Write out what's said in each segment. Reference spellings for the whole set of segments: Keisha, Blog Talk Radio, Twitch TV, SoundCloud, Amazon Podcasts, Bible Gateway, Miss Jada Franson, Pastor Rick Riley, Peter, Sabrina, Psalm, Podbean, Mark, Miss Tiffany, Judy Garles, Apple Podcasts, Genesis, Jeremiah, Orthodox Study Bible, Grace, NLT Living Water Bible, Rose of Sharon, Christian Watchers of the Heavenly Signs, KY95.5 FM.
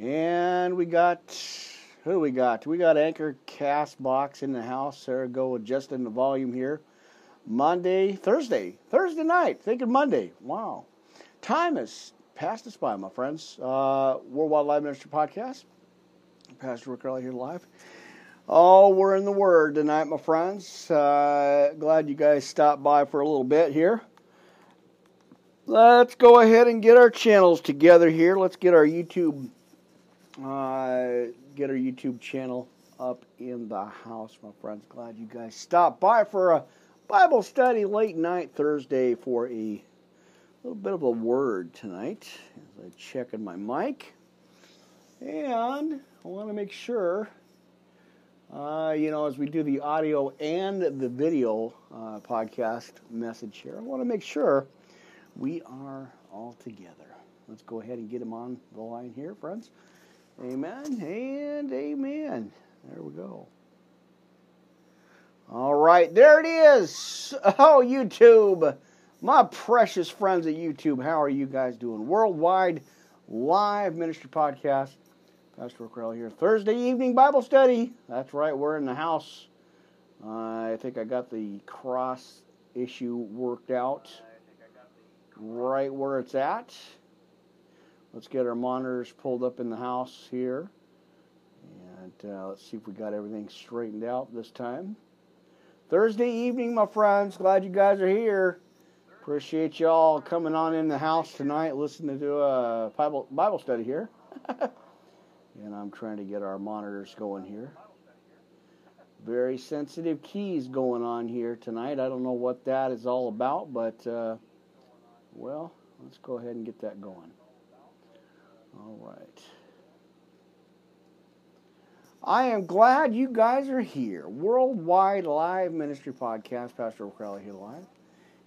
And we got, who do we got? We got Anchor Cast Box in the house. Sarah, go adjusting the volume here. Thursday night. Thinking Monday. Wow. Time has passed us by, my friends. Worldwide Live Ministry Podcast. Pastor Rick Riley here live. Oh, we're in the Word tonight, my friends. Glad you guys stopped by for a little bit here. Let's go ahead and get our channels together here. Let's get our YouTube channel up in the house, my friends. Glad you guys stopped by for a Bible study late night Thursday for a little bit of a word tonight. As I check in my mic, and I want to make sure, as we do the audio and the video podcast message here, I want to make sure we are all together. Let's go ahead and get them on the line here, friends. Amen and amen. There we go. All right, there it is. Oh, YouTube. My precious friends at YouTube, how are you guys doing? Worldwide Live Ministry Podcast. Pastor Rick Riley here. Thursday evening Bible study. That's right, we're in the house. I think I got the cross issue worked out right where it's at. Let's get our monitors pulled up in the house here. And let's see if we got everything straightened out this time. Thursday evening, my friends. Glad you guys are here. Appreciate y'all coming on in the house tonight, listening to a Bible study here. And I'm trying to get our monitors going here. Very sensitive keys going on here tonight. I don't know what that is all about, but, let's go ahead and get that going. All right. I am glad you guys are here. Worldwide Live Ministry Podcast. Pastor Crowley here live.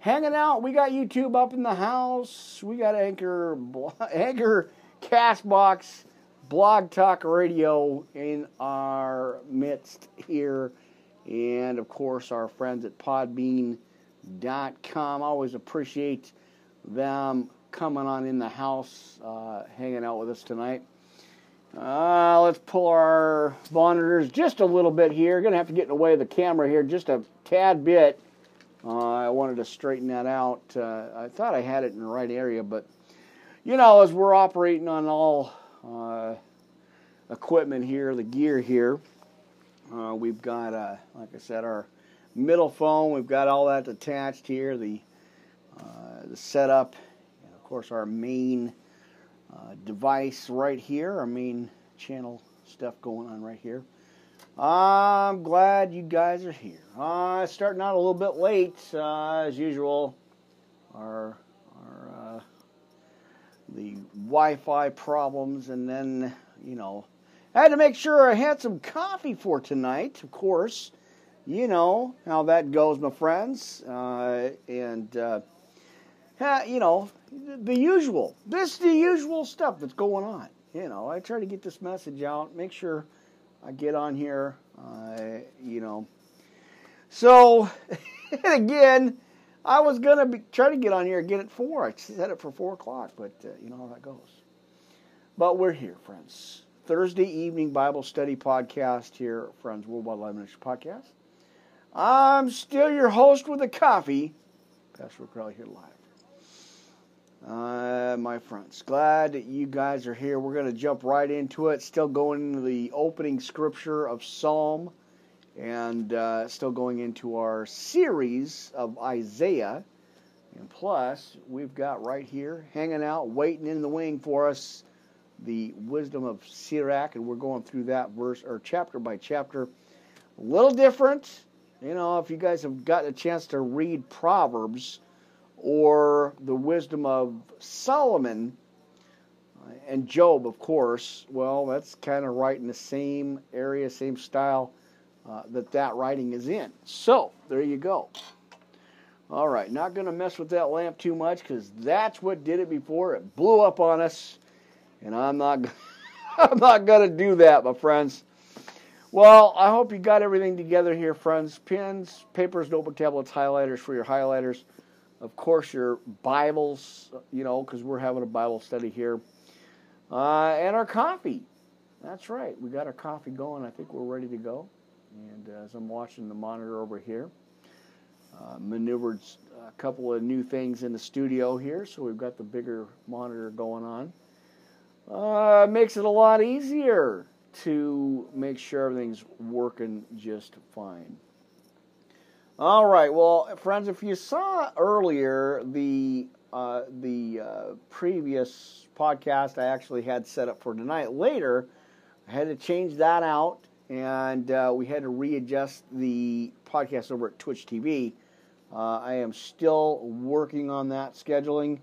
Hanging out. We got YouTube up in the house. We got Anchor Cast Box, Blog Talk Radio in our midst here. And, of course, our friends at Podbean.com. I always appreciate them coming on in the house, hanging out with us tonight. Let's pull our monitors just a little bit here. Going to have to get in the way of the camera here just a tad bit. I wanted to straighten that out. I thought I had it in the right area, but, as we're operating on all equipment here, the gear here, we've got, like I said, our middle phone. We've got all that attached here, the setup, and, of course, our main device right here, our main channel stuff going on right here. I'm glad you guys are here. Starting out a little bit late, as usual. Our the Wi-Fi problems, and then I had to make sure I had some coffee for tonight. Of course, you know how that goes, my friends, the usual stuff that's going on. I try to get this message out, make sure I get on here, So, and again, I was going to try to get on here and get it 4. I set it for 4 o'clock, but you know how that goes. But we're here, friends. Thursday evening Bible study podcast here, friends, Worldwide Live Ministry Podcast. I'm still your host with a coffee, Pastor Rick Riley here live. My friends, glad that you guys are here. We're going to jump right into it. Still going into the opening scripture of Psalm, and still going into our series of Isaiah. And plus, we've got right here, hanging out, waiting in the wing for us, the wisdom of Sirach, and we're going through that verse, or chapter by chapter. A little different, if you guys have gotten a chance to read Proverbs, or the wisdom of Solomon and Job, of course. Well, that's kind of right in the same area, same style that writing is in. So, there you go. All right, not going to mess with that lamp too much, because that's what did it before. It blew up on us, and I'm not going to do that, my friends. Well, I hope you got everything together here, friends. Pens, papers, notebook tablets, highlighters for your highlighters. Of course, your Bibles, because we're having a Bible study here. And our coffee. That's right. We got our coffee going. I think we're ready to go. And as I'm watching the monitor over here, maneuvered a couple of new things in the studio here, so we've got the bigger monitor going on. Makes it a lot easier to make sure everything's working just fine. All right, well, friends, if you saw earlier the previous podcast I actually had set up for tonight, later I had to change that out, and we had to readjust the podcast over at Twitch TV. I am still working on that scheduling,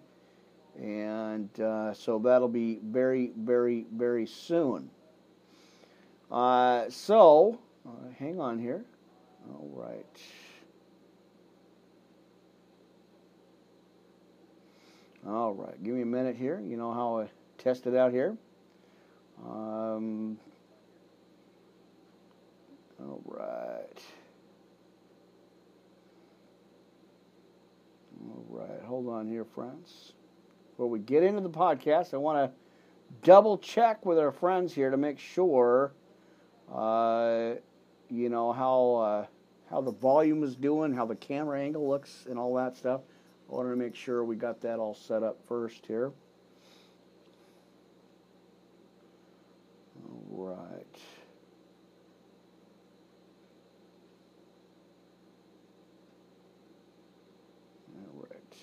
and so that'll be very, very, very soon. Hang on here. All right. All right, give me a minute here. You know how I test it out here. All right. All right, hold on here, friends. Before we get into the podcast, I want to double check with our friends here to make sure, you know, how the volume is doing, how the camera angle looks, and all that stuff. I wanted to make sure we got that all set up first here. All right. All right.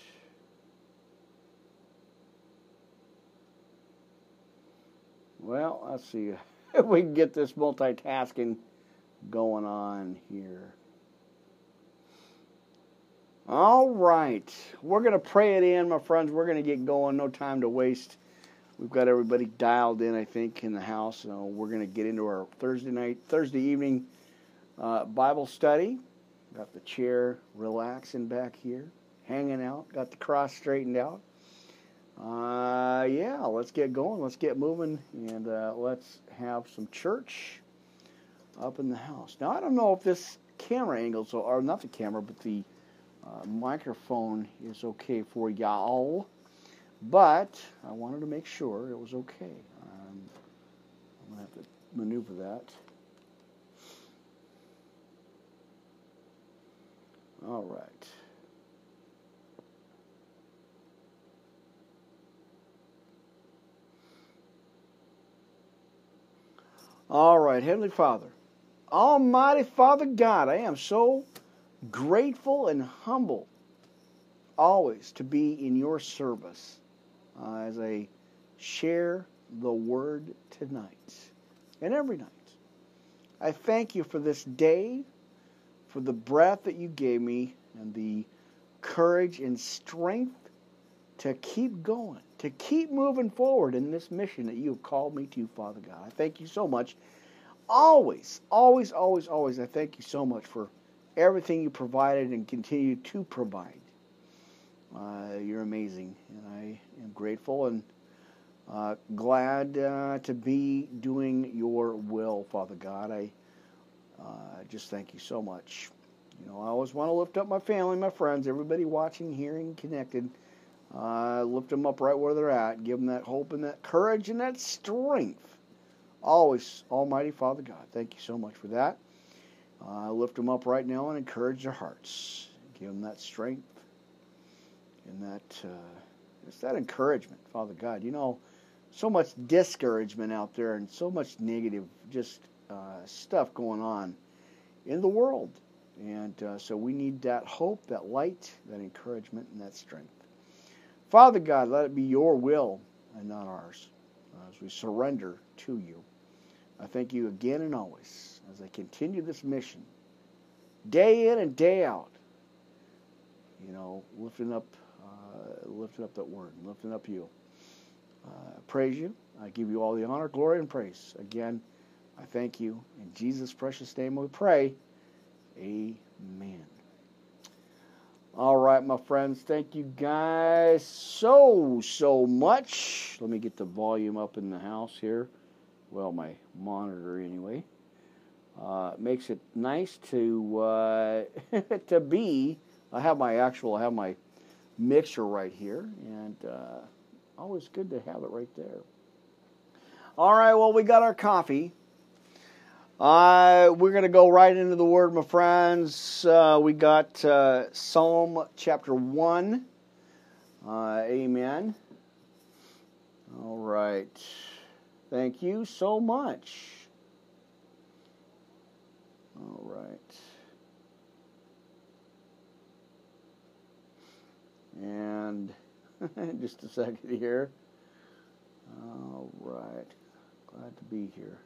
Well, let's see if we can get this multitasking going on here. All right, we're going to pray it in, my friends. We're going to get going. No time to waste. We've got everybody dialed in, I think, in the house. So we're going to get into our Thursday evening Bible study. Got the chair relaxing back here, hanging out. Got the cross straightened out. Yeah, let's get going. Let's get moving, and let's have some church up in the house. Now, I don't know if this camera angle, or not the camera, but the microphone is okay for y'all, but I wanted to make sure it was okay. I'm going to have to maneuver that. All right. All right, Heavenly Father, Almighty Father God, I am so grateful and humble always to be in your service as I share the word tonight and every night. I thank you for this day, for the breath that you gave me, and the courage and strength to keep going, to keep moving forward in this mission that you have called me to, Father God. I thank you so much. Always, always, always, always, I thank you so much for everything you provided and continue to provide. You're amazing, and I am grateful and glad to be doing your will, Father God. I just thank you so much. You know, I always want to lift up my family, my friends, everybody watching, hearing, connected. Lift them up right where they're at. Give them that hope and that courage and that strength. Always, Almighty Father God, thank you so much for that. Lift them up right now and encourage their hearts. Give them that strength and that it's that encouragement, Father God. You know, so much discouragement out there and so much negative just stuff going on in the world. And so we need that hope, that light, that encouragement, and that strength. Father God, let it be your will and not ours as we surrender to you. I thank you again and always as I continue this mission, day in and day out. You know, lifting up that word, lifting up you. I praise you. I give you all the honor, glory, and praise. Again, I thank you. In Jesus' precious name we pray. Amen. All right, my friends. Thank you guys so much. Let me get the volume up in the house here. Well, my monitor anyway. Makes it nice to to be. I have my mixer right here, and always good to have it right there. All right, well, we got our coffee. We're going to go right into the Word, my friends. We got Psalm chapter 1. Amen. All right. Thank you so much. All right. And just a second here. All right. Glad to be here.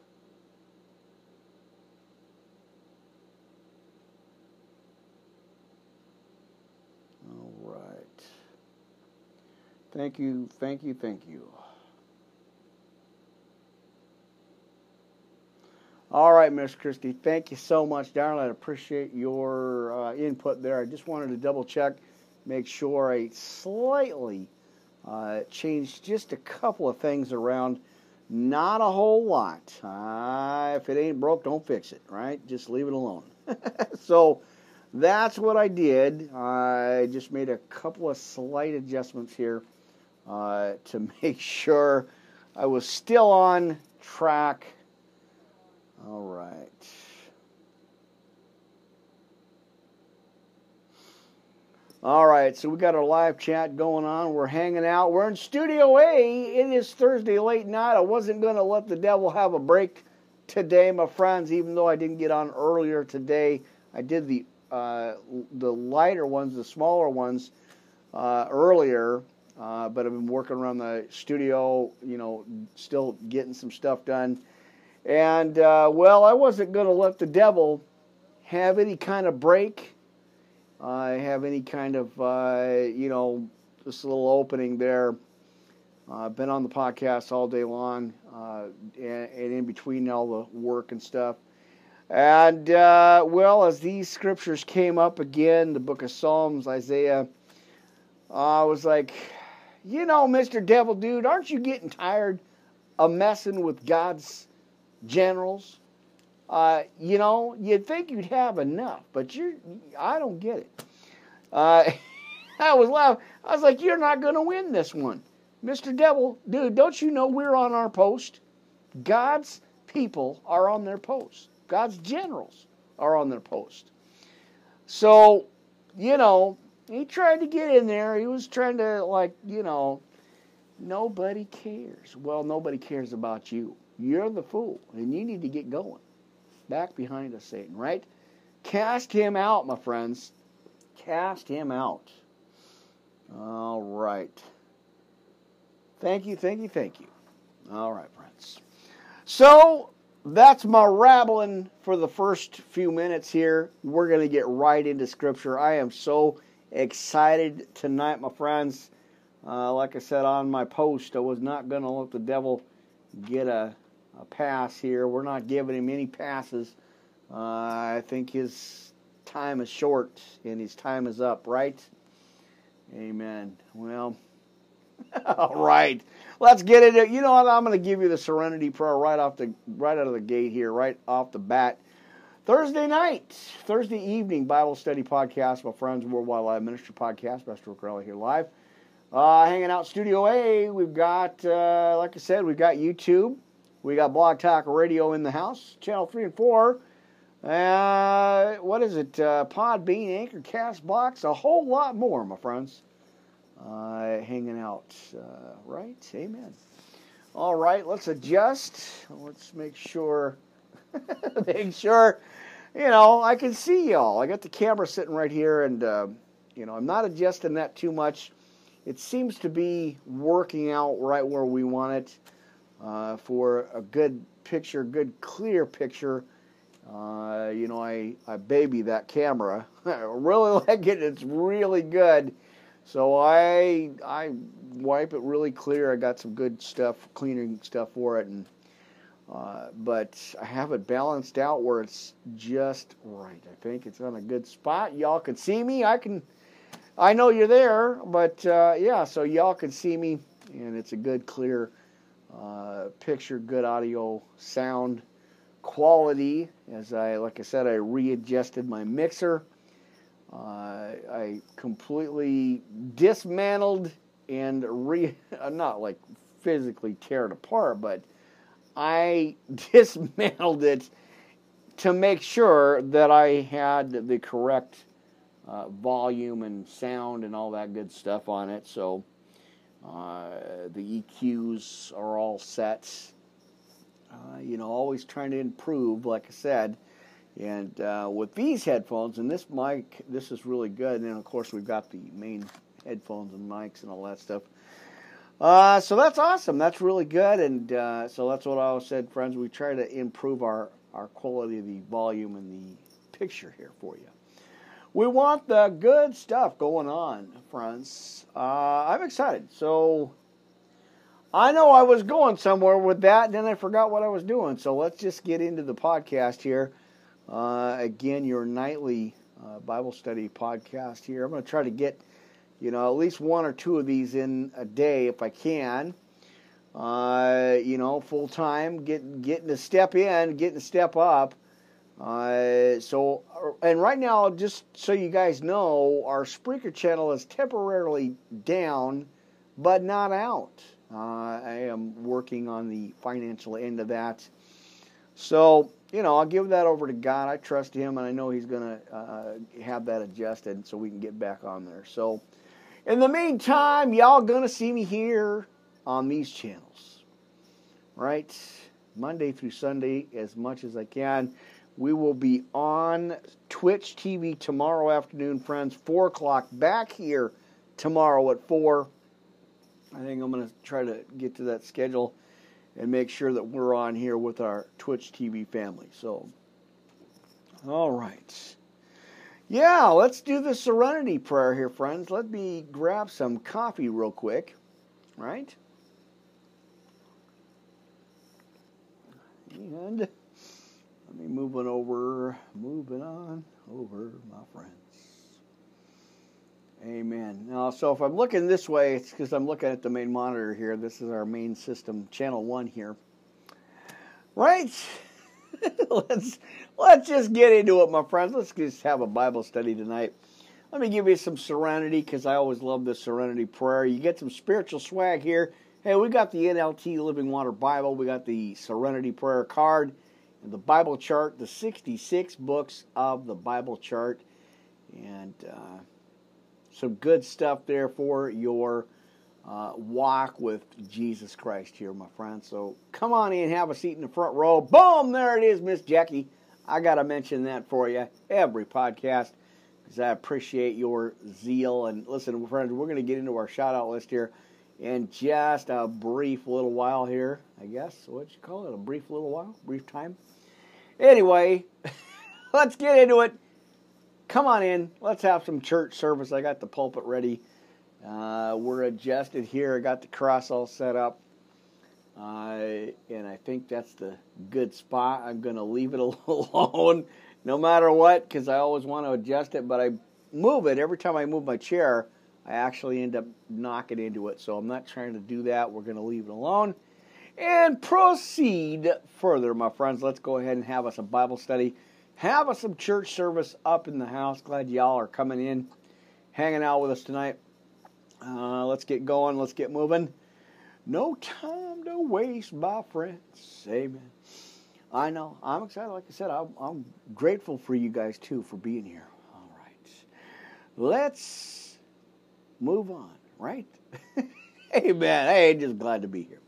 All right. Thank you, thank you, thank you. All right, Miss Christie, thank you so much, darling. I appreciate your input there. I just wanted to double check, make sure I slightly changed just a couple of things around. Not a whole lot. If it ain't broke, don't fix it, right? Just leave it alone. So that's what I did. I just made a couple of slight adjustments here to make sure I was still on track. All right. All right, so we got our live chat going on. We're hanging out. We're in Studio A. It is Thursday late night. I wasn't going to let the devil have a break today, my friends, even though I didn't get on earlier today. I did the lighter ones, the smaller ones earlier, but I've been working around the studio, you know, still getting some stuff done. And, well, I wasn't going to let the devil have any kind of break, have any kind of, you know, just a little opening there. I've been on the podcast all day long and in between all the work and stuff. And, well, as these scriptures came up again, the book of Psalms, Isaiah, I was like, you know, Mr. Devil Dude, aren't you getting tired of messing with God's generals? You know, you'd think you'd have enough, but I don't get it. I was laughing. I was like, you're not going to win this one. Mr. Devil, dude, don't you know we're on our post? God's people are on their post. God's generals are on their post. So, you know, he tried to get in there. He was trying to, like, you know, nobody cares. Well, nobody cares about you. You're the fool, and you need to get going. Back behind us, Satan, right? Cast him out, my friends. Cast him out. All right. Thank you, thank you, thank you. All right, friends. So, that's my rambling for the first few minutes here. We're going to get right into Scripture. I am so excited tonight, my friends. Like I said on my post, I was not going to let the devil get a pass here. We're not giving him any passes. I think his time is short and his time is up, right? Amen. Well, all right. Let's get it. You know what? I'm going to give you the serenity prayer right out of the gate here, right off the bat. Thursday night, Thursday evening, Bible study podcast, my friends, Worldwide Live Ministry Podcast. Pastor Rick Riley here live. Hanging out Studio A, we've got, like I said, we've got YouTube. We got Blog Talk Radio in the house, Channel 3 and 4. What is it? Podbean, Anchor Cast Box, a whole lot more, my friends. Hanging out, right? Amen. All right, let's adjust. Let's make sure, you know, I can see y'all. I got the camera sitting right here, and, you know, I'm not adjusting that too much. It seems to be working out right where we want it for a good picture, good clear picture. You know, I baby that camera. I really like it. It's really good. So I wipe it really clear. I got some good stuff, cleaning stuff for it. And but I have it balanced out where it's just right. I think it's on a good spot. Y'all can see me. I know you're there, but yeah, so y'all can see me, and it's a good, clear picture, good audio, sound quality. As I, like I said, I readjusted my mixer. I completely dismantled and not like physically tear it apart, but I dismantled it to make sure that I had the correct volume and sound and all that good stuff on it. So the EQs are all set. You know, always trying to improve, like I said. And with these headphones and this mic, this is really good. And then, of course, we've got the main headphones and mics and all that stuff. So that's awesome. That's really good. And so that's what I always said, friends. We try to improve our quality of the volume and the picture here for you. We want the good stuff going on, friends. I'm excited. So I know I was going somewhere with that, and then I forgot what I was doing. So let's just get into the podcast here. Again, your nightly Bible study podcast here. I'm going to try to get, you know, at least one or two of these in a day if I can. You know, full time, getting a step in, getting a step up. So, and right now, just so you guys know, our Spreaker channel is temporarily down, but not out. I am working on the financial end of that. So, you know, I'll give that over to God. I trust Him, and I know He's going to have that adjusted so we can get back on there. So, in the meantime, y'all going to see me here on these channels, right? Monday through Sunday as much as I can. We will be on Twitch TV tomorrow afternoon, friends, 4 o'clock. Back here tomorrow at 4. I think I'm going to try to get to that schedule and make sure that we're on here with our Twitch TV family. So, all right. Yeah, let's do the serenity prayer here, friends. Let me grab some coffee real quick. Right? And let me moving on over, my friends. Amen. Now, so if I'm looking this way, it's because I'm looking at the main monitor here. This is our main system, channel 1 here. Right? Let's just get into it, my friends. Let's just have a Bible study tonight. Let me give you some serenity, because I always love the serenity prayer. You get some spiritual swag here. Hey, we got the NLT Living Water Bible. We got the serenity prayer card and the Bible chart, the 66 books of the Bible chart. And some good stuff there for your walk with Jesus Christ here, my friend. So come on in, have a seat in the front row. Boom, there it is, Miss Jackie. I got to mention that for you every podcast because I appreciate your zeal. And listen, friends, we're going to get into our shout-out list here in just a brief little while here, I guess. What you call it, a brief little while, brief time? Anyway, let's get into it. Come on in. Let's have some church service. I got the pulpit ready. We're adjusted here. I got the cross all set up. And I think that's the good spot. I'm going to leave it alone no matter what because I always want to adjust it. But I move it. Every time I move my chair, I actually end up knocking into it. So I'm not trying to do that. We're going to leave it alone and proceed further, my friends. Let's go ahead and have us a Bible study. Have us some church service up in the house. Glad y'all are coming in, hanging out with us tonight. Let's get going. Let's get moving. No time to waste, my friends. Amen. I know. I'm excited. Like I said, I'm grateful for you guys, too, for being here. All right. Let's move on, right? Amen. Hey, just glad to be here.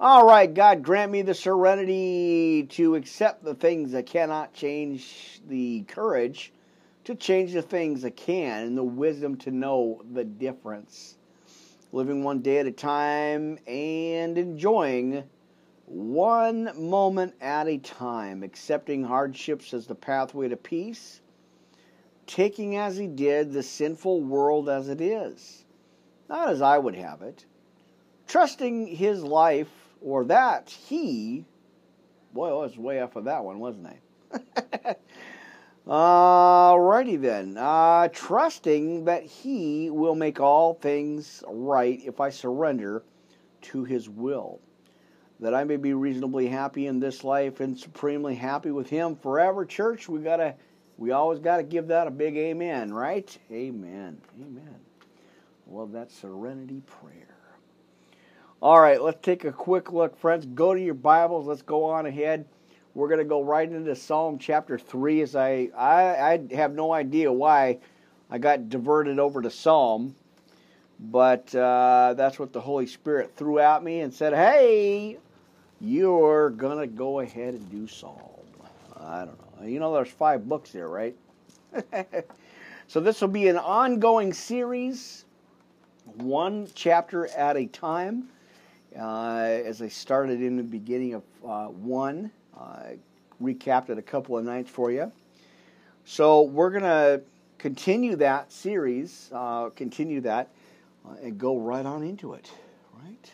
All right, God, grant me the serenity to accept the things I cannot change, the courage to change the things I can, and the wisdom to know the difference. Living one day at a time and enjoying one moment at a time, accepting hardships as the pathway to peace, taking as He did the sinful world as it is, not as I would have it, trusting His life. Or that He, boy, I was way off of that one, wasn't I? Alrighty then. Trusting that He will make all things right if I surrender to His will. That I may be reasonably happy in this life and supremely happy with Him forever. Church, we always gotta give that a big amen, right? Amen. Amen. I love that serenity prayer. All right, let's take a quick look, friends. Go to your Bibles. Let's go on ahead. We're going to go right into Psalm chapter 3. As I have no idea why I got diverted over to Psalm, but that's what the Holy Spirit threw at me and said, hey, you're going to go ahead and do Psalm. I don't know. You know there's 5 books there, right? So this will be an ongoing series, one chapter at a time. As I started in the beginning of 1, I recapped it a couple of nights for you. So we're going to continue that series, and go right on into it, right?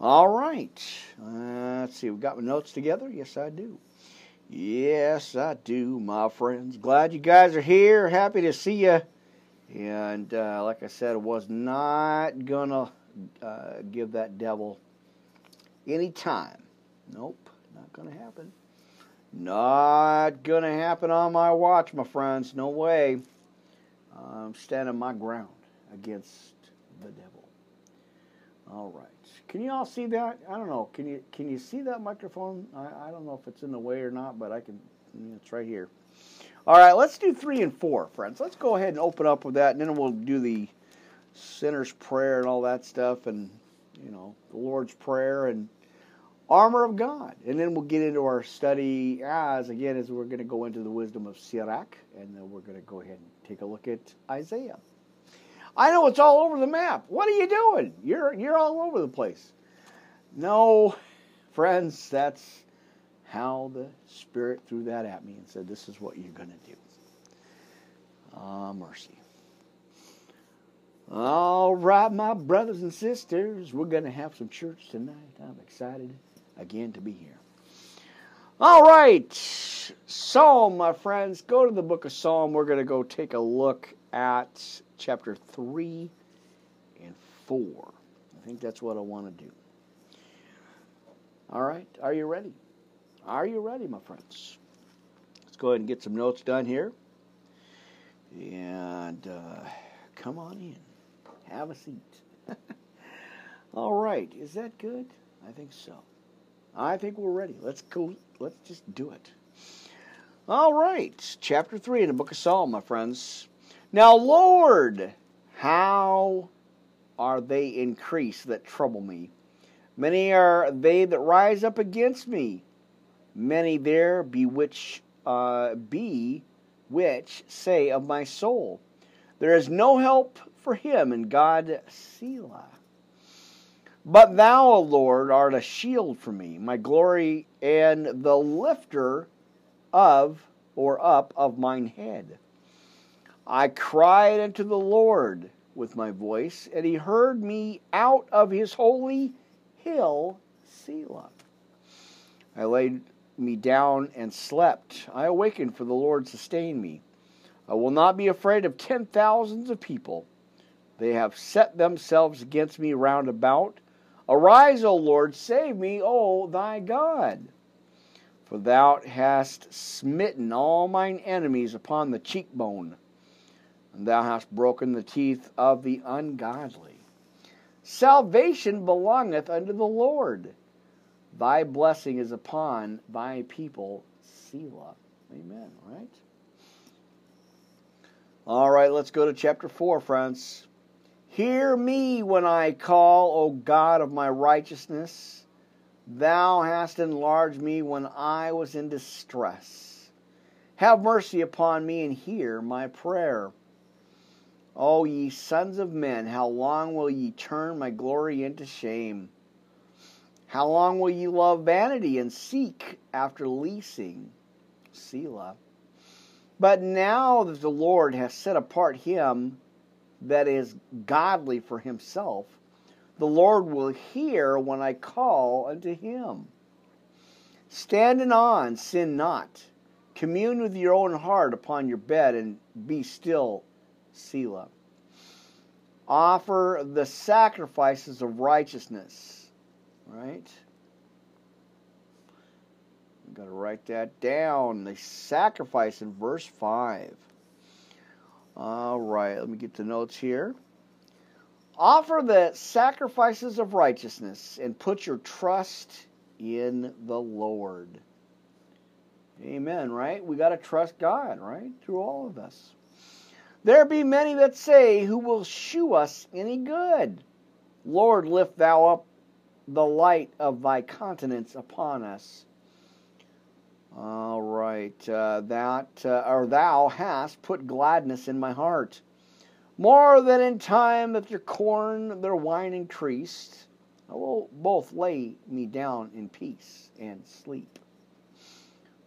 All right. Let's see, we got my notes together? Yes, I do. Yes, I do, my friends. Glad you guys are here. Happy to see you. And like I said, I was not going to give that devil any time. Nope, not going to happen. Not going to happen on my watch, my friends. No way. I'm standing my ground against the devil. All right. Can you all see that? I don't know. Can you see that microphone? I don't know if it's in the way or not, but I can. It's right here. All right. Let's do 3 and 4, friends. Let's go ahead and open up with that, and then we'll do the sinner's prayer and all that stuff, and the Lord's prayer and armor of God, and then we'll get into our study as we're going to go into the wisdom of Sirach, and then we're going to go ahead and take a look at Isaiah. I know it's all over the map. What are you doing? You're all over the place. No, friends, that's how the Spirit threw that at me and said, "This is what you're going to do." Mercy. All right, my brothers and sisters, we're going to have some church tonight. I'm excited. Again, to be here. All right. Psalm, my friends. Go to the book of Psalm. We're going to go take a look at chapter 3 and 4. I think that's what I want to do. All right. Are you ready? Are you ready, my friends? Let's go ahead and get some notes done here. And come on in. Have a seat. All right. Is that good? I think so. I think we're ready. Let's go. Let's just do it. All right. Chapter 3 in the book of Psalm, my friends. Now, Lord, how are they increased that trouble me? Many are they that rise up against me. Many there be which say of my soul, there is no help for him in God, Selah. But thou, O Lord, art a shield for me, my glory, and the lifter up of mine head. I cried unto the Lord with my voice, and he heard me out of his holy hill, Selah. I laid me down and slept. I awakened, for the Lord sustained me. I will not be afraid of 10,000s of people. They have set themselves against me round about. Arise, O Lord, save me, O thy God. For thou hast smitten all mine enemies upon the cheekbone, and thou hast broken the teeth of the ungodly. Salvation belongeth unto the Lord. Thy blessing is upon thy people, Selah. Amen, right? All right, let's go to chapter 4, friends. Hear me when I call, O God of my righteousness. Thou hast enlarged me when I was in distress. Have mercy upon me and hear my prayer. O ye sons of men, how long will ye turn my glory into shame? How long will ye love vanity and seek after leasing? Selah. But now that the Lord hath set apart him that is godly for himself, the Lord will hear when I call unto him. Stand on, sin not. Commune with your own heart upon your bed, and be still, Selah. Offer the sacrifices of righteousness. Right? I've got to write that down. The sacrifice in verse 5. All right, let me get the notes here. Offer the sacrifices of righteousness and put your trust in the Lord. Amen, right? We got to trust God, right? Through all of us. There be many that say, who will shew us any good? Lord, lift thou up the light of thy countenance upon us. All right. Thou hast put gladness in my heart, more than in time that their corn, their wine increased. I will both lay me down in peace and sleep.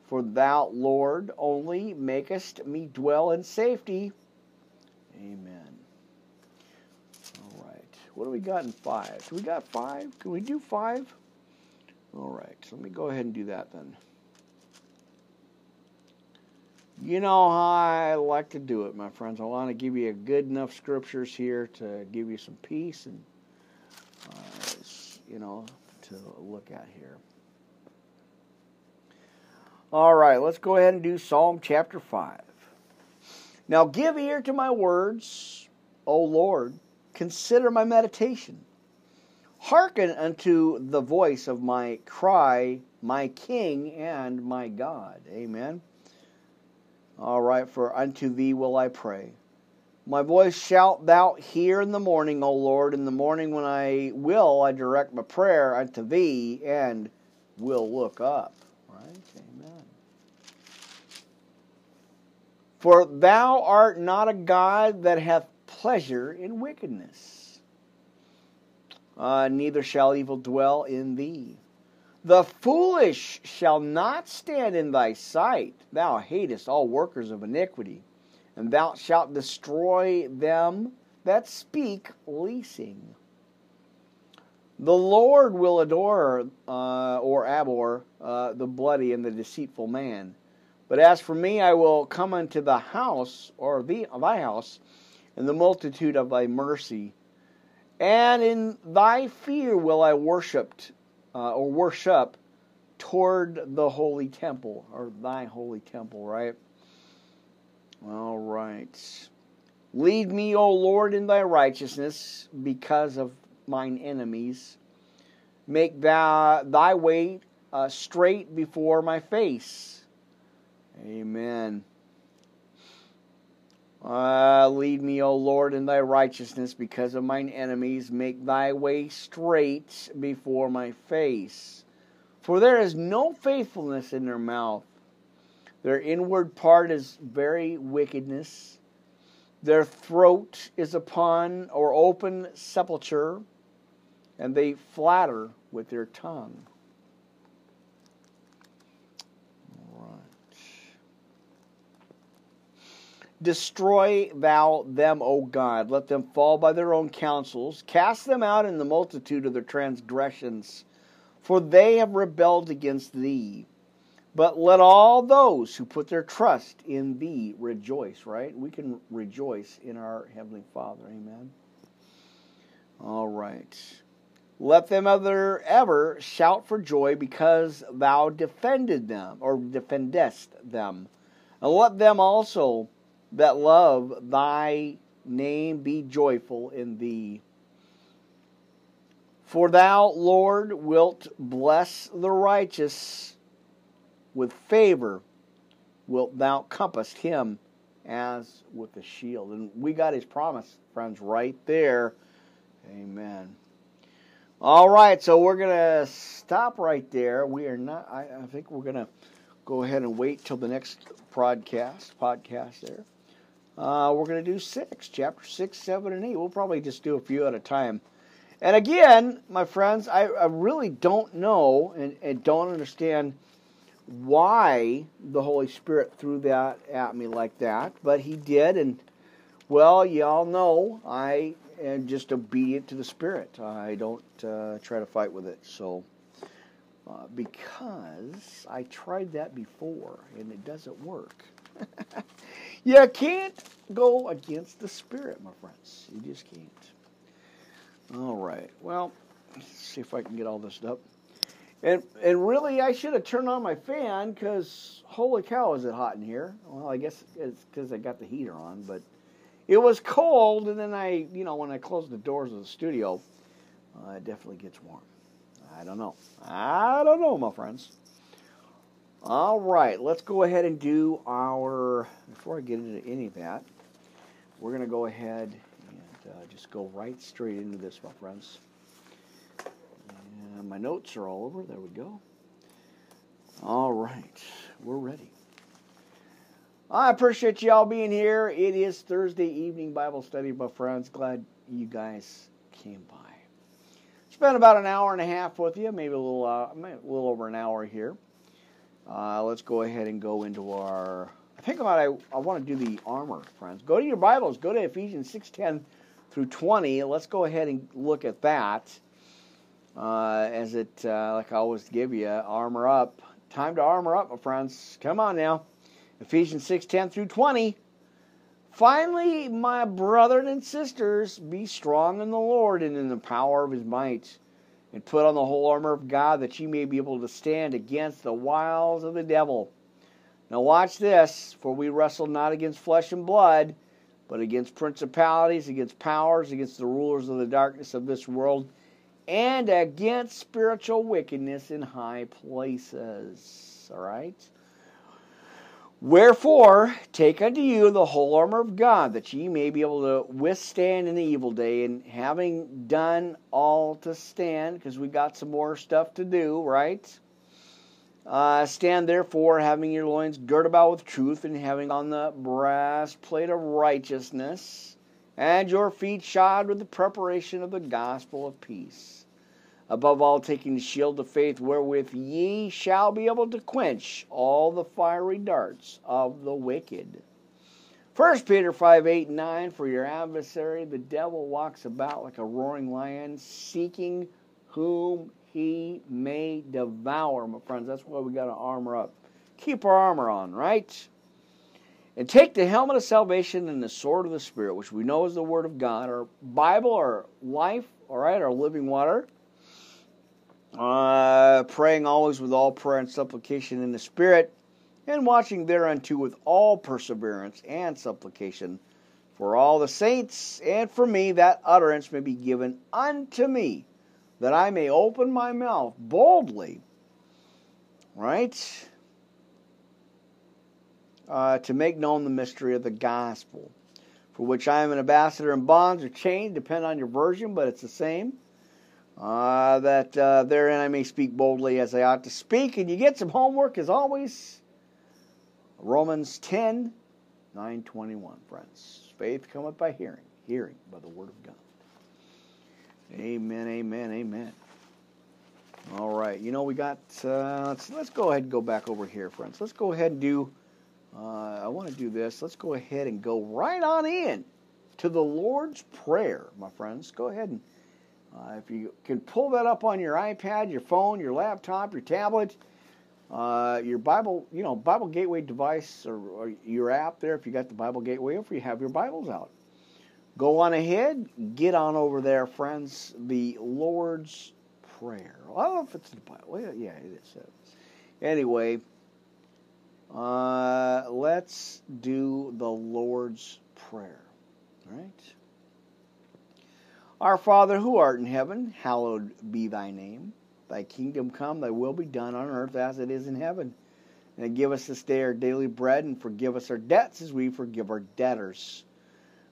For thou, Lord, only makest me dwell in safety. Amen. All right. What do we got in 5? Do we got 5? Can we do 5? All right. So let me go ahead and do that then. You know how I like to do it, my friends. I want to give you a good enough scriptures here to give you some peace and, to look at here. All right, let's go ahead and do Psalm chapter 5. Now give ear to my words, O Lord. Consider my meditation. Hearken unto the voice of my cry, my King and my God. Amen. All right, for unto thee will I pray. My voice shalt thou hear in the morning, O Lord. In the morning when I direct my prayer unto thee and will look up. Right? Amen. For thou art not a God that hath pleasure in wickedness, neither shall evil dwell in thee. The foolish shall not stand in thy sight. Thou hatest all workers of iniquity, and thou shalt destroy them that speak leasing. The Lord will adore or abhor the bloody and the deceitful man. But as for me, I will come unto the house, or thy house, in the multitude of thy mercy. And in thy fear will I worship toward the holy temple, or thy holy temple, right? All right. Lead me, O Lord, in thy righteousness because of mine enemies. Make thy way straight before my face. Amen. Lead me, O Lord, in thy righteousness because of mine enemies. Make thy way straight before my face. For there is no faithfulness in their mouth. Their inward part is very wickedness. Their throat is upon or open sepulture, and they flatter with their tongue. Destroy thou them, O God. Let them fall by their own counsels. Cast them out in the multitude of their transgressions, for they have rebelled against thee. But let all those who put their trust in thee rejoice, right? We can rejoice in our Heavenly Father. Amen. All right. Let them ever shout for joy because thou defended them, or defendest them. And let them also that love thy name be joyful in thee. For thou, Lord, wilt bless the righteous. With favor wilt thou compass him as with a shield. And we got his promise, friends, right there. Amen. All right, so we're going to stop right there. We are not, I think we're going to go ahead and wait till the next podcast there. We're going to do chapter 6, 7, and 8. We'll probably just do a few at a time. And again, my friends, I really don't know and don't understand why the Holy Spirit threw that at me like that. But he did, and, well, y'all know I am just obedient to the Spirit. I don't try to fight with it. So, because I tried that before, and it doesn't work. You can't go against the Spirit, my friends. You just can't. All right. Well, let's see if I can get all this up. And really, I should have turned on my fan because, holy cow, is it hot in here. Well, I guess it's because I got the heater on. But It was cold, and then I, you know, when I closed the doors of the studio, it definitely gets warm. I don't know, my friends. All right, let's go ahead and do our, before I get into any of that, we're going to go ahead and just go right straight into this, my friends. And my notes are all over. There we go. All right, we're ready. I appreciate y'all being here. It is Thursday evening Bible study, my friends. Glad you guys came by. Spent about an hour and a half with you, maybe a little over an hour here. Let's go ahead and go into our... I want to do the armor, friends. Go to your Bibles. Go to Ephesians 6:10 through 20. Let's go ahead and look at that. As it, like I always give you, armor up. Time to armor up, my friends. Come on now. Ephesians 6:10 through 20. Finally, my brethren and sisters, be strong in the Lord and in the power of His might. And put on the whole armor of God, that ye may be able to stand against the wiles of the devil. Now watch this, for we wrestle not against flesh and blood, but against principalities, against powers, against the rulers of the darkness of this world, and against spiritual wickedness in high places. All right? Wherefore, take unto you the whole armor of God, that ye may be able to withstand in the evil day, and having done all to stand, because we got some more stuff to do, right? Stand therefore, having your loins girt about with truth, and having on the breastplate of righteousness, and your feet shod with the preparation of the gospel of peace. Above all, taking the shield of faith, wherewith ye shall be able to quench all the fiery darts of the wicked. 1 Peter 5:8-9, for your adversary, the devil, walks about like a roaring lion, seeking whom he may devour. My friends, that's why we got to armor up. Keep our armor on, right? And take the helmet of salvation and the sword of the Spirit, which we know is the Word of God, our Bible, our life, all right, our living water. Praying always with all prayer and supplication in the Spirit, and watching thereunto with all perseverance and supplication for all the saints, and for me, that utterance may be given unto me, that I may open my mouth boldly, right, to make known the mystery of the gospel, for which I am an ambassador in bonds or chains, depending on your version, but it's the same. That therein I may speak boldly as I ought to speak. And you get some homework as always. Romans 10:9-21, friends. Faith cometh by hearing, hearing by the word of God. Amen, amen, amen. All right, you know we got, let's go ahead and go back over here, friends. Let's go ahead and do, I want to do this. Let's go ahead and go right on in to the Lord's Prayer, my friends. Go ahead and if you can pull that up on your iPad, your phone, your laptop, your tablet, your Bible, you know, Bible Gateway device or your app there, if you got the Bible Gateway, if you have your Bibles out. Go on ahead, get on over there, friends, the Lord's Prayer. I don't know if it's in the Bible. Yeah, it is. Anyway, let's do the Lord's Prayer, all right? Our Father, who art in heaven, hallowed be thy name. Thy kingdom come, thy will be done on earth as it is in heaven. And give us this day our daily bread, and forgive us our debts as we forgive our debtors.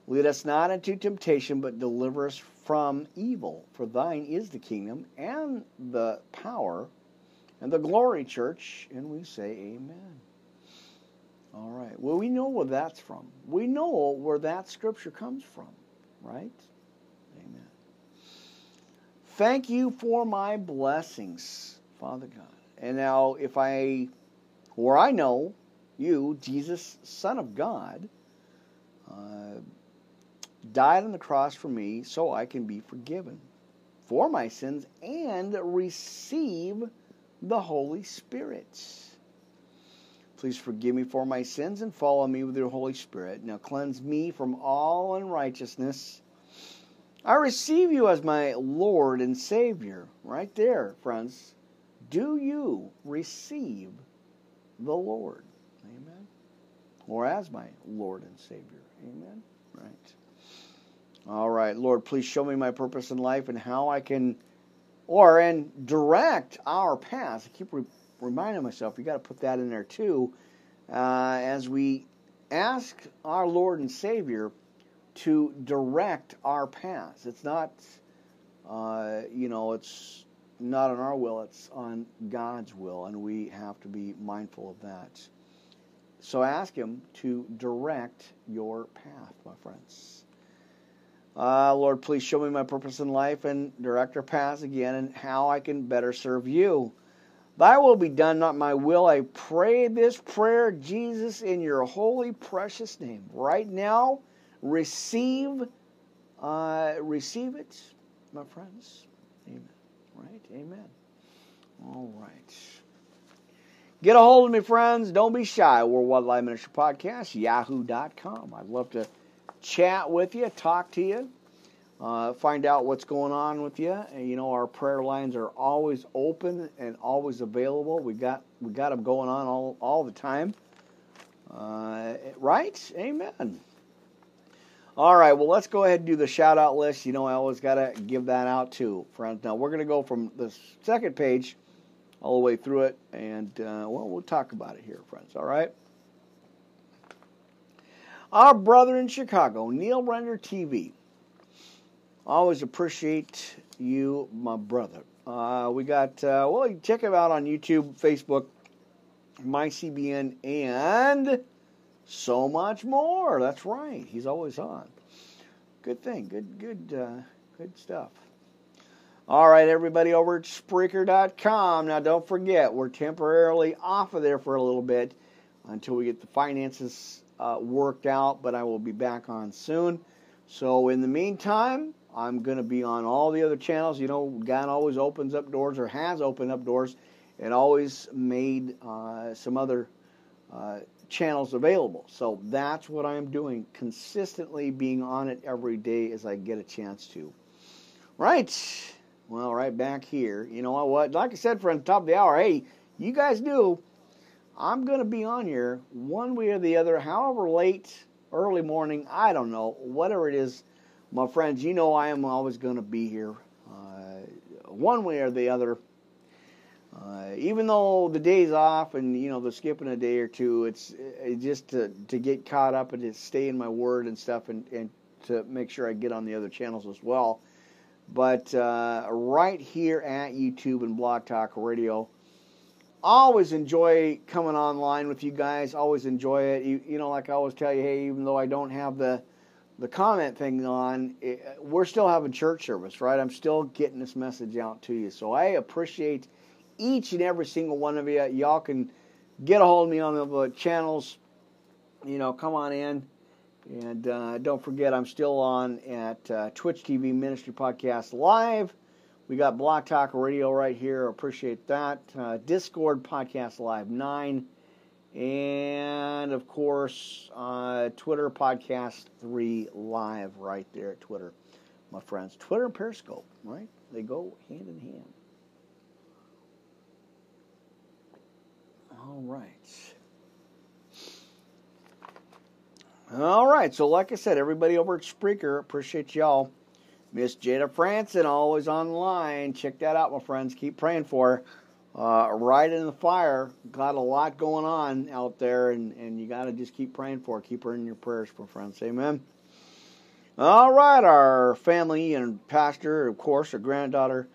Lead us not into temptation, but deliver us from evil. For thine is the kingdom, and the power, and the glory, church. And we say amen. All right. Well, we know where that's from. We know where that scripture comes from, right? Thank you for my blessings, Father God. And now if I know you, Jesus, Son of God, died on the cross for me so I can be forgiven for my sins and receive the Holy Spirit. Please forgive me for my sins and follow me with your Holy Spirit. Now cleanse me from all unrighteousness. I receive you as my Lord and Savior. Right there, friends. Do you receive the Lord? Amen. Or as my Lord and Savior. Amen. Right. All right, Lord, please show me my purpose in life and how I can, and direct our path. I keep reminding myself, you got to put that in there too, as we ask our Lord and Savior to direct our path. It's not, it's not on our will, it's on God's will, and we have to be mindful of that. So ask Him to direct your path, my friends. Lord, please show me my purpose in life and direct our paths again and how I can better serve you. Thy will be done, not my will. I pray this prayer, Jesus, in your holy, precious name. Right now, receive it, my friends. Amen. Right? Amen. All right. Get a hold of me, friends. Don't be shy. We're Worldwide Ministry Podcast, yahoo.com. I'd love to chat with you, talk to you, find out what's going on with you. And, our prayer lines are always open and always available. We got them going on all the time. Right? Amen. All right, well, let's go ahead and do the shout-out list. I always got to give that out too, friends. Now, we're going to go from the second page all the way through it, and, we'll talk about it here, friends, all right? Our brother in Chicago, Neil Renner TV. Always appreciate you, my brother. We got, you can check him out on YouTube, Facebook, MyCBN, and so much more. That's right. He's always on. Good thing. Good stuff. All right, everybody over at Spreaker.com. Now, don't forget, we're temporarily off of there for a little bit until we get the finances worked out, but I will be back on soon. So, in the meantime, I'm going to be on all the other channels. God always opens up doors, or has opened up doors, and always made some other channels available. So that's what I'm doing, consistently being on it every day as I get a chance to. Right. Well, right back here. You know what? Like I said, friends, top of the hour, hey, you guys do. I'm going to be on here one way or the other, however late, early morning, I don't know, whatever it is. My friends, I am always going to be here one way or the other. Even though the day's off and, they're skipping a day or two, it's just to get caught up and to stay in my word and stuff and to make sure I get on the other channels as well. But right here at YouTube and Blog Talk Radio, always enjoy coming online with you guys. Always enjoy it. Like I always tell you, hey, even though I don't have the comment thing on, we're still having church service, right? I'm still getting this message out to you. So I appreciate each and every single one of you. Y'all can get a hold of me on the channels. Come on in. And don't forget, I'm still on at Twitch TV Ministry Podcast Live. We got Blog Talk Radio right here. Appreciate that. Discord Podcast Live 9. And, of course, Twitter Podcast 3 Live right there at Twitter. My friends, Twitter and Periscope, right? They go hand in hand. All right, so like I said, everybody over at Spreaker, appreciate y'all. Miss Jada Franson, always online. Check that out, my friends. Keep praying for her. Right in the fire. Got a lot going on out there, and you got to just keep praying for her. Keep her in your prayers, my friends. Amen. All right, our family and pastor, of course, our granddaughter,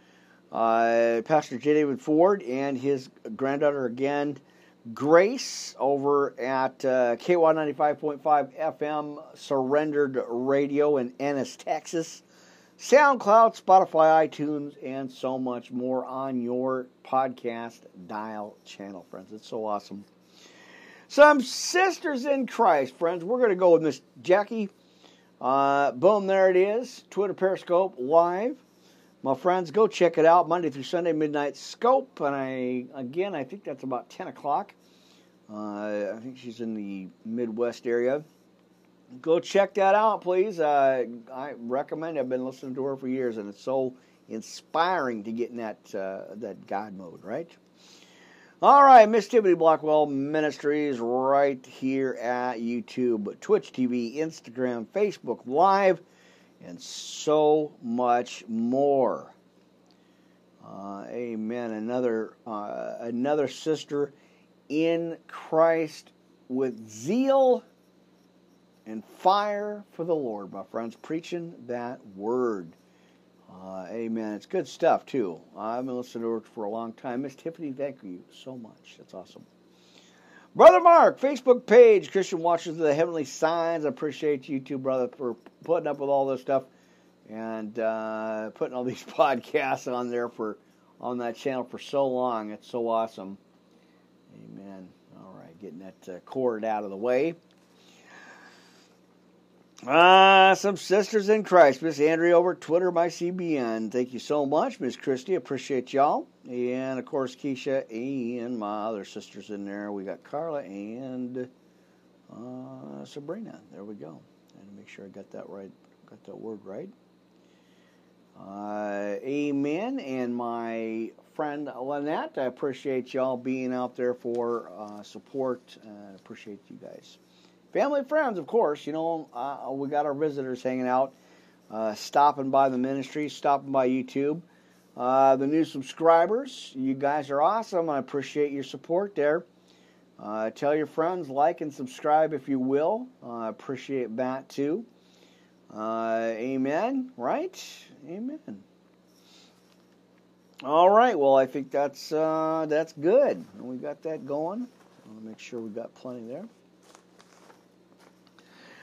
Pastor J. David Ford, and his granddaughter again, Grace, over at KY95.5 FM, Surrendered Radio in Ennis, Texas, SoundCloud, Spotify, iTunes, and so much more on your podcast dial channel, friends. It's so awesome. Some sisters in Christ, friends. We're going to go with Miss Jackie. Boom, there it is. Twitter, Periscope, live. My friends, go check it out, Monday through Sunday, Midnight Scope, and I think that's about 10 o'clock. I think she's in the Midwest area. Go check that out, please. I recommend it. I've been listening to her for years, and it's so inspiring to get in that God mode, right? All right, Miss Tiffany Blackwell Ministries right here at YouTube, Twitch TV, Instagram, Facebook Live, and so much more. Amen. Another sister in Christ with zeal and fire for the Lord, my friends, preaching that word. Amen. It's good stuff, too. I've been listening to her for a long time. Miss Tiffany, thank you so much. That's awesome. Brother Mark, Facebook page, Christian Watchers of the Heavenly Signs. I appreciate you, too, brother, for putting up with all this stuff and putting all these podcasts on there on that channel for so long. It's so awesome. Amen. All right, getting that cord out of the way. Some sisters in Christ. Miss Andrea over at Twitter, MyCBN. Thank you so much, Miss Christie. Appreciate y'all. And, of course, Keisha and my other sisters in there. We got Carla and Sabrina. There we go. I had to make sure I got that right. Got that word right. Amen. And my friend Lynette, I appreciate y'all being out there for support. I appreciate you guys. Family, friends, of course, you know, we got our visitors hanging out, stopping by the ministry, stopping by YouTube. The new subscribers, you guys are awesome. I appreciate your support there. Tell your friends, like and subscribe if you will. I appreciate that too. Amen, right? Amen. All right, well, I think that's good. We got that going. I want to make sure we got plenty there.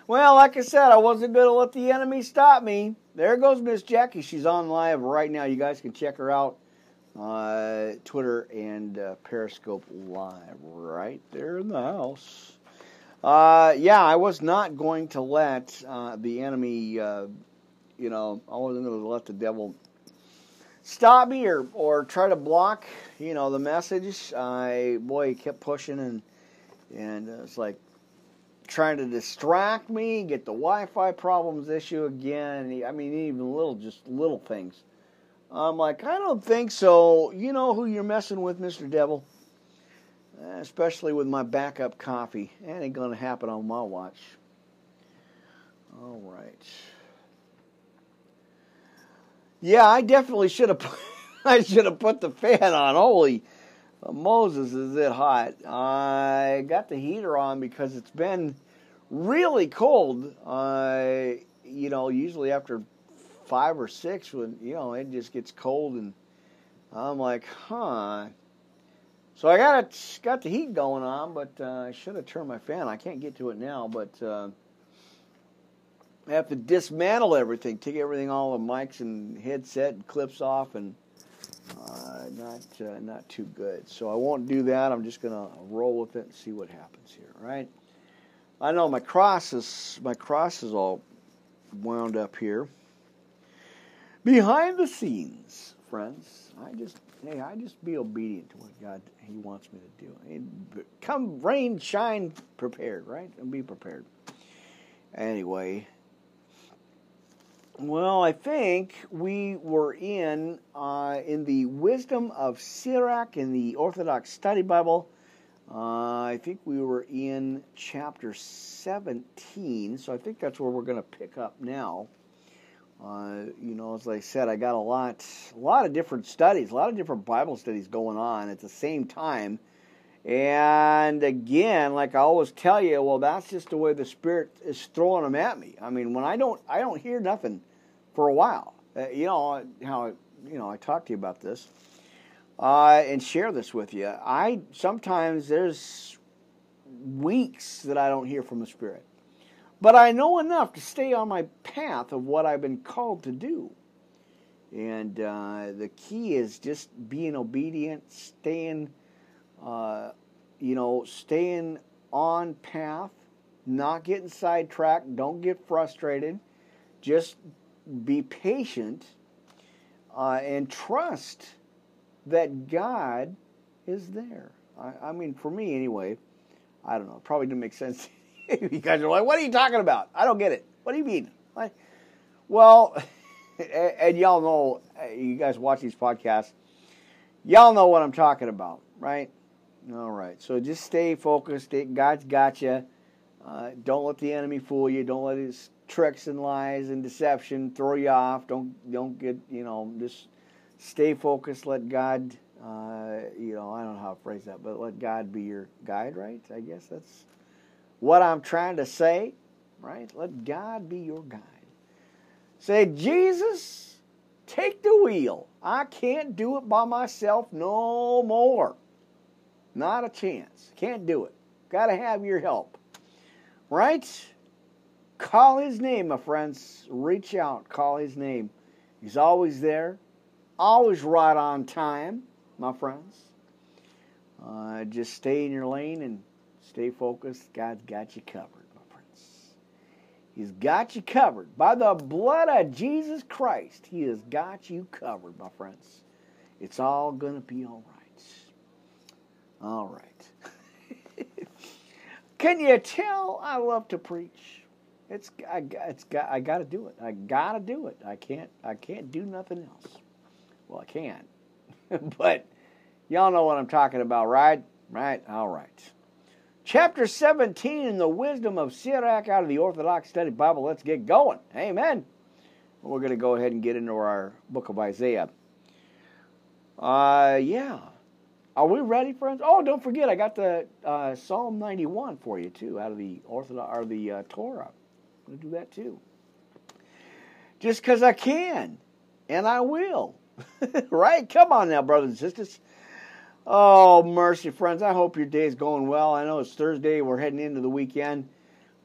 Well, like I said, I wasn't going to let the enemy stop me. There goes Miss Jackie. She's on live right now. You guys can check her out. Twitter and Periscope Live right there in the house. Yeah, I was not going to let the enemy, you know, I wasn't going to let the devil stop me or try to block, you know, the message. He kept pushing and it's like, trying to distract me, get the Wi-Fi problems issue again. I mean, even little things. I'm like, I don't think so. You know who you're messing with, Mr. Devil. Especially with my backup coffee. That ain't going to happen on my watch. All right. Yeah, I definitely should have put the fan on. Holy Moses, is it hot? I got the heater on because it's been really cold. You know, usually after 5 or 6, when, you know, it just gets cold, and I'm like, huh. So I got the heat going on, but I should have turned my fan. I can't get to it now, but I have to dismantle everything, take everything, all the mics and headset and clips off, and not too good. So I won't do that. I'm just gonna roll with it and see what happens here, right? I know my cross is all wound up here. Behind the scenes, friends. I just be obedient to what God He wants me to do. Come rain, shine, prepared, right? And be prepared. Anyway. Well, I think we were in the Wisdom of Sirach in the Orthodox Study Bible. I think we were in chapter 17, so I think that's where we're going to pick up now. You know, as I said, I got a lot of different studies, a lot of different Bible studies going on at the same time. And again, like I always tell you, well, that's just the way the Spirit is throwing them at me. I mean, when I don't hear nothing for a while. You know how, you know, I talk to you about this and share this with you. Sometimes there's weeks that I don't hear from the Spirit, but I know enough to stay on my path of what I've been called to do. And the key is just being obedient, staying. You know, staying on path, not getting sidetracked, don't get frustrated, just be patient and trust that God is there. I mean, for me anyway, I don't know, it probably didn't make sense. You guys are like, what are you talking about? I don't get it. What do you mean? What? Well, and y'all know, you guys watch these podcasts, y'all know what I'm talking about, right? All right. So just stay focused. God's got you. Don't let the enemy fool you. Don't let his tricks and lies and deception throw you off. Don't get, just stay focused. Let God, I don't know how to phrase that, but let God be your guide, right? I guess that's what I'm trying to say, right? Let God be your guide. Say, Jesus, take the wheel. I can't do it by myself no more. Not a chance. Can't do it. Got to have your help. Right? Call his name, my friends. Reach out. Call his name. He's always there. Always right on time, my friends. Just stay in your lane and stay focused. God's got you covered, my friends. He's got you covered. By the blood of Jesus Christ, he has got you covered, my friends. It's all going to be all right. All right. Can you tell I love to preach? I got to do it. I got to do it. I can't do nothing else. Well, I can. But y'all know what I'm talking about, right? Right? All right. Chapter 17 in the wisdom of Sirach out of the Orthodox Study Bible. Let's get going. Amen. We're going to go ahead and get into our book of Isaiah. Are we ready, friends? Oh, don't forget, I got the Psalm 91 for you too, out of the Orthodox or the Torah. I'm gonna do that too, just because I can, and I will. Right? Come on now, brothers and sisters. Oh, mercy, friends. I hope your day is going well. I know it's Thursday. We're heading into the weekend.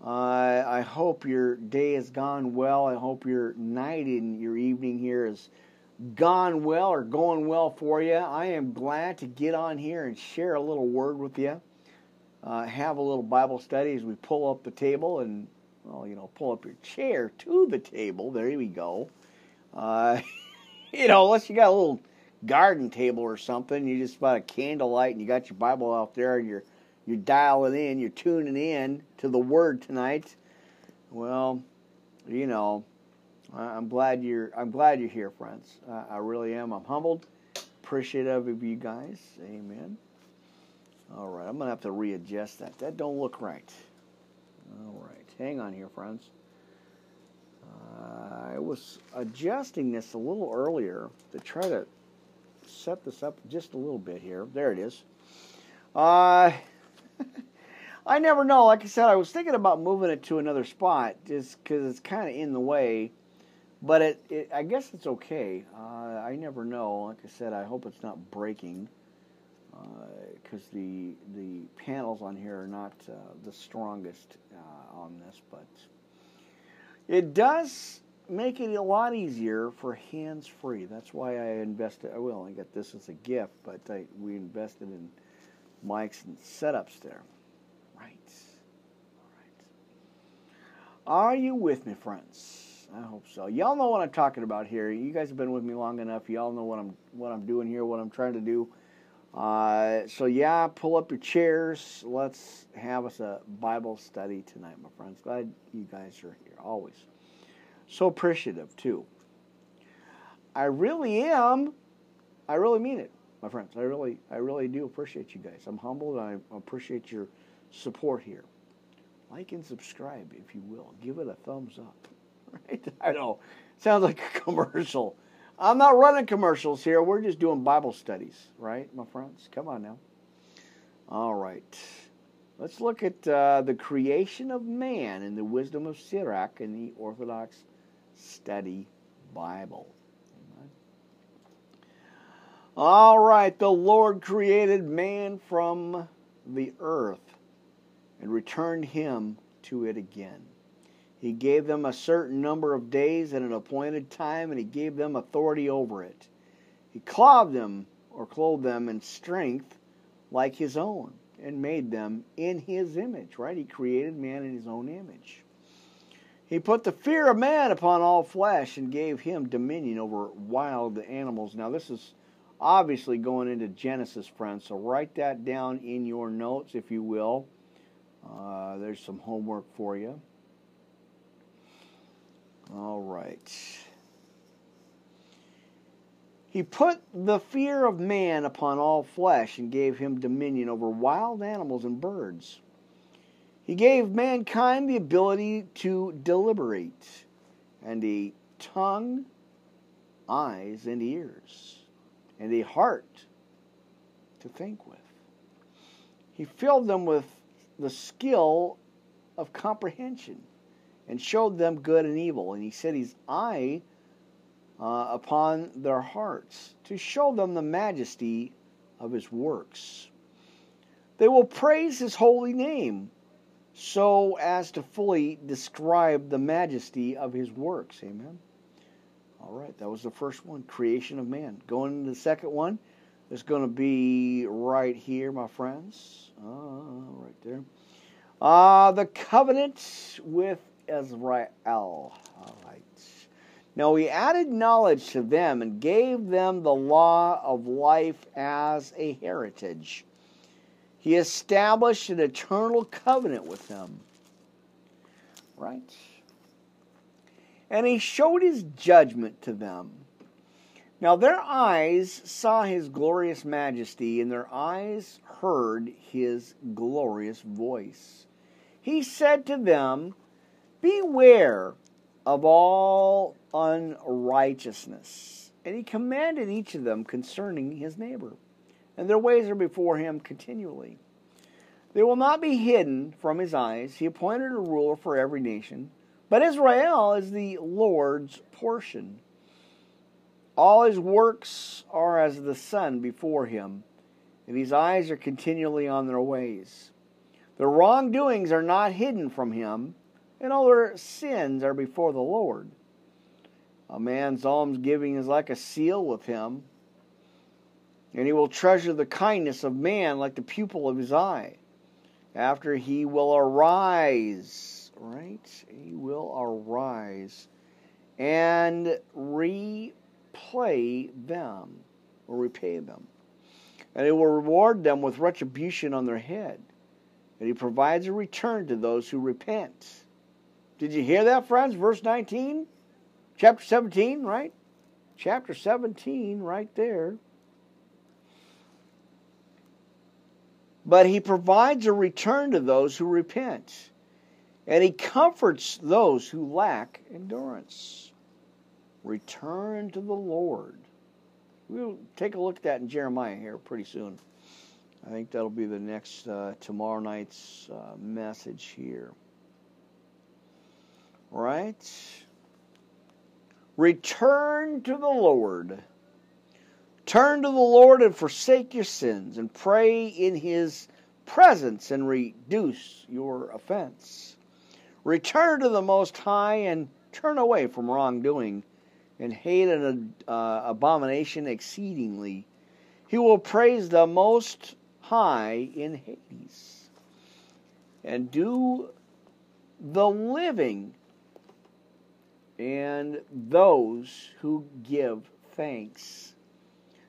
I hope your day has gone well. I hope your night and your evening here is gone well or going well for you. I am glad to get on here and share a little word with you. Have a little Bible study as we pull up the table and, pull up your chair to the table. There we go. Unless you got a little garden table or something, you just bought a candlelight and you got your Bible out there and you're dialing in, you're tuning in to the Word tonight. Well, I'm glad you're here, friends. I really am. I'm humbled, appreciative of you guys. Amen. All right, I'm gonna have to readjust that. That don't look right. All right, hang on here, friends. I was adjusting this a little earlier to try to set this up just a little bit here. There it is. I never know. Like I said, I was thinking about moving it to another spot just because it's kind of in the way. But I guess it's okay. I never know. Like I said, I hope it's not breaking because the panels on here are not the strongest on this. But it does make it a lot easier for hands-free. That's why I invested. I got this as a gift, but we invested in mics and setups there. Right. All right. Are you with me, friends? I hope so. Y'all know what I'm talking about here. You guys have been with me long enough. Y'all know what I'm doing here, what I'm trying to do. Pull up your chairs. Let's have us a Bible study tonight, my friends. Glad you guys are here, always. So appreciative, too. I really am. I really mean it, my friends. I really do appreciate you guys. I'm humbled. I appreciate your support here. Like and subscribe, if you will. Give it a thumbs up. Right? I know, sounds like a commercial. I'm not running commercials here. We're just doing Bible studies, right, my friends? Come on now. All right. Let's look at the creation of man in the wisdom of Sirach in the Orthodox Study Bible. Amen. All right. The Lord created man from the earth and returned him to it again. He gave them a certain number of days and an appointed time, and he gave them authority over it. He clothed them in strength like his own, and made them in his image, right? He created man in his own image. He put the fear of man upon all flesh and gave him dominion over wild animals. Now, this is obviously going into Genesis, friends, so write that down in your notes, if you will. There's some homework for you. All right. He put the fear of man upon all flesh and gave him dominion over wild animals and birds. He gave mankind the ability to deliberate and a tongue, eyes, and ears, and a heart to think with. He filled them with the skill of comprehension and showed them good and evil. And he set his eye upon their hearts to show them the majesty of his works. They will praise his holy name so as to fully describe the majesty of his works. Amen. All right, that was the first one, creation of man. Going to the second one, it's going to be right here, my friends. Right there. The covenant with Israel. All right. Now he added knowledge to them and gave them the law of life as a heritage. He established an eternal covenant with them. Right? And he showed his judgment to them. Now their eyes saw his glorious majesty, and their eyes heard his glorious voice. He said to them, "Beware of all unrighteousness." And he commanded each of them concerning his neighbor, and their ways are before him continually. They will not be hidden from his eyes. He appointed a ruler for every nation, but Israel is the Lord's portion. All his works are as the sun before him, and his eyes are continually on their ways. Their wrongdoings are not hidden from him, and all their sins are before the Lord. A man's almsgiving is like a seal with him, and he will treasure the kindness of man like the pupil of his eye. After he will arise, right? He will arise and repay them, and he will reward them with retribution on their head, and he provides a return to those who repent. Did you hear that, friends? Verse 19, chapter 17, right? Chapter 17, right there. But he provides a return to those who repent, and he comforts those who lack endurance. Return to the Lord. We'll take a look at that in Jeremiah here pretty soon. I think that'll be the next tomorrow night's message here. Right? Return to the Lord. Turn to the Lord and forsake your sins, and pray in his presence and reduce your offense. Return to the Most High and turn away from wrongdoing, and hate an abomination exceedingly. He will praise the Most High in Hades, and do the living and those who give thanks.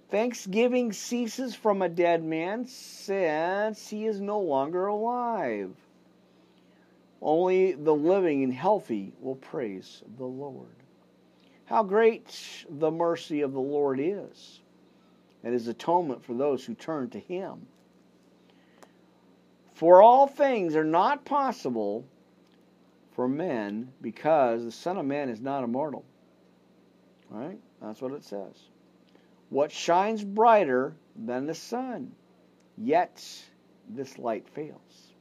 Thanksgiving ceases from a dead man, since he is no longer alive. Only the living and healthy will praise the Lord. How great the mercy of the Lord is, and his atonement for those who turn to him. For all things are not possible for men, because the Son of Man is not immortal. All right? That's what it says. What shines brighter than the sun, yet this light fails.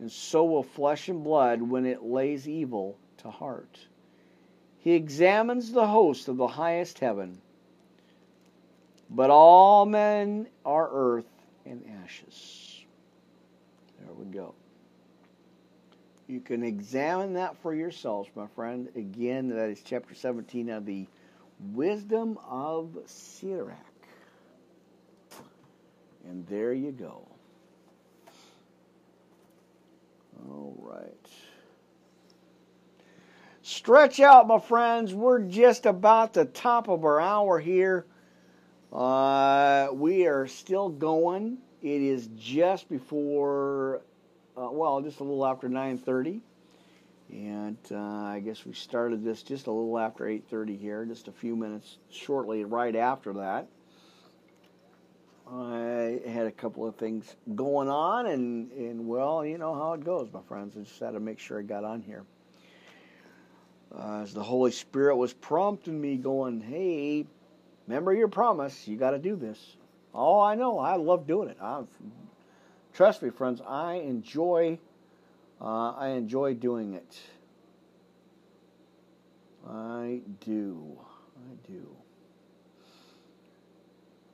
And so will flesh and blood when it lays evil to heart. He examines the host of the highest heaven, but all men are earth and ashes. There we go. You can examine that for yourselves, my friend. Again, that is chapter 17 of the Wisdom of Sirach. And there you go. All right. Stretch out, my friends. We're just about the top of our hour here. We are still going. It is just before, just a little after 9:30. And I guess we started this just a little after 8:30 here, just a few minutes shortly right after that. I had a couple of things going on, and well, you know how it goes, my friends. I just had to make sure I got on here. As the Holy Spirit was prompting me, going, hey, remember your promise. You got to do this. Oh, I know. I love doing it. Trust me, friends. I enjoy doing it. I do.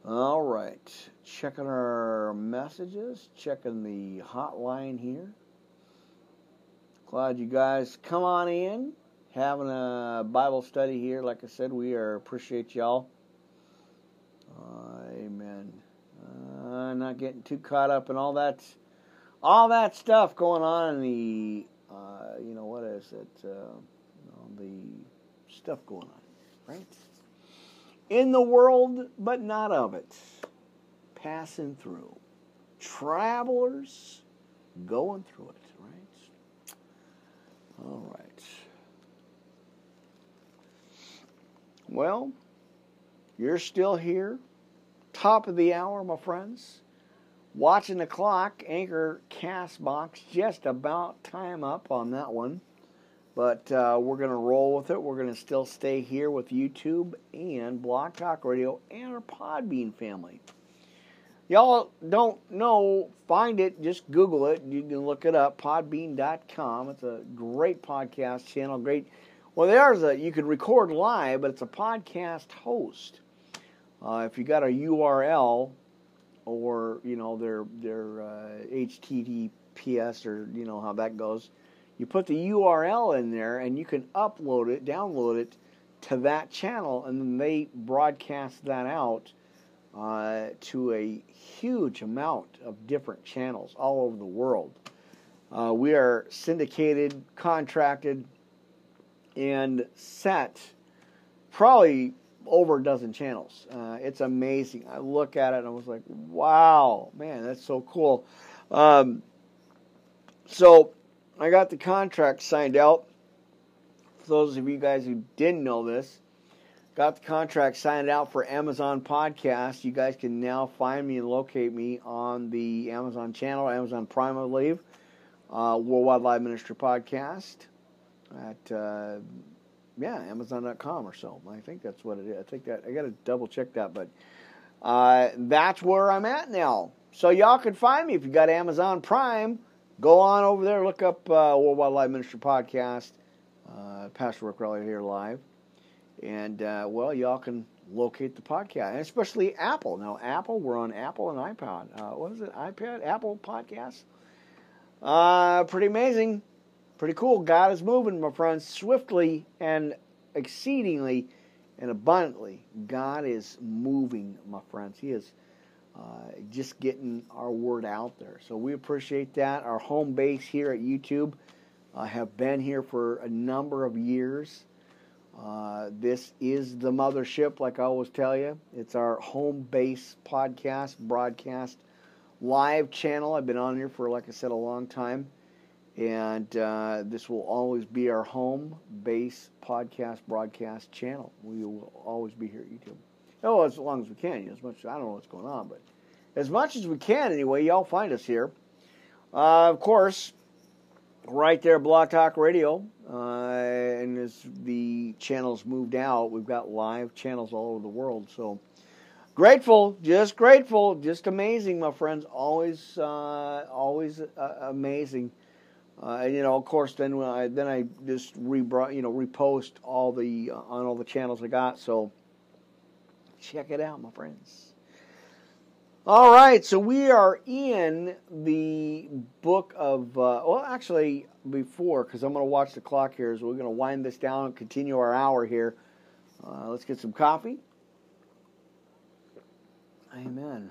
All right, checking our messages, checking the hotline here. Glad you guys come on in, having a Bible study here. Like I said, we appreciate y'all. Amen. Not getting too caught up in all that stuff going on in the, the stuff going on, right? In the world, but not of it, passing through. Travelers going through it, right? All right. Well, you're still here. Top of the hour, my friends. Watching the clock, Anchor Cast Box, just about time up on that one. But we're going to roll with it. We're going to still stay here with YouTube and Blog Talk Radio and our Podbean family. Y'all don't know, find it. Just Google it. You can look it up, podbean.com. It's a great podcast channel. Great. Well, you can record live, but it's a podcast host. If you got a URL or, their HTTPS or, how that goes, you put the URL in there, and you can download it to that channel, and then they broadcast that out to a huge amount of different channels all over the world. We are syndicated, contracted, and set probably over a dozen channels. It's amazing. I look at it, and I was like, wow, man, that's so cool. So I got the contract signed out. For those of you guys who didn't know this, got the contract signed out for Amazon Podcasts. You guys can now find me and locate me on the Amazon channel, Amazon Prime, I believe, Worldwide Live Ministry Podcast at Amazon.com or so. I think that's what it is. I got to double check that, but that's where I'm at now. So y'all can find me if you got Amazon Prime. Go on over there, look up Worldwide Live Ministry Podcast, Pastor Rick Riley here live, and, y'all can locate the podcast, and especially Apple. Now, Apple, we're on Apple and iPod. iPad? Apple Podcasts? Pretty amazing. Pretty cool. God is moving, my friends, swiftly and exceedingly and abundantly. God is moving, my friends. He is just getting our word out there. So we appreciate that. Our home base here at YouTube have been here for a number of years. This is the mothership, like I always tell you. It's our home base podcast, broadcast, live channel. I've been on here for, like I said, a long time. And this will always be our home base podcast, broadcast channel. We will always be here at YouTube. Oh, as long as we can. As much I don't know what's going on, but as much as we can anyway, y'all find us here. Of course, right there, Blog Talk Radio. And as the channels moved out, we've got live channels all over the world. So grateful, just amazing, my friends. Always amazing. Of course, then I just repost all the on all the channels I got. So. Check it out, my friends. All right, so we are in the book of, because I'm going to watch the clock here, so we're going to wind this down and continue our hour here. Let's get some coffee. Amen.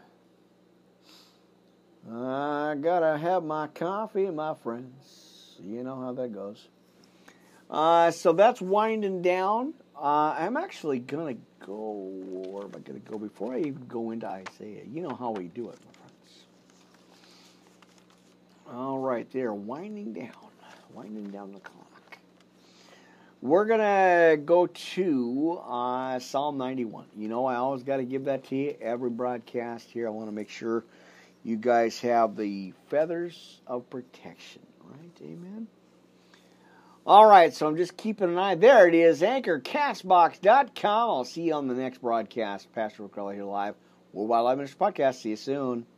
I got to have my coffee, my friends. You know how that goes. So that's winding down. I'm actually going to where am I going to go before I even go into Isaiah? You know how we do it, my friends. All right, there, winding down the clock. We're going to go to Psalm 91. You know, I always got to give that to you every broadcast here. I want to make sure you guys have the feathers of protection, right? Amen. All right, so I'm just keeping an eye. There it is, anchorcastbox.com. I'll see you on the next broadcast. Pastor Rick Riley here live. Worldwide Live Ministry Podcast. See you soon.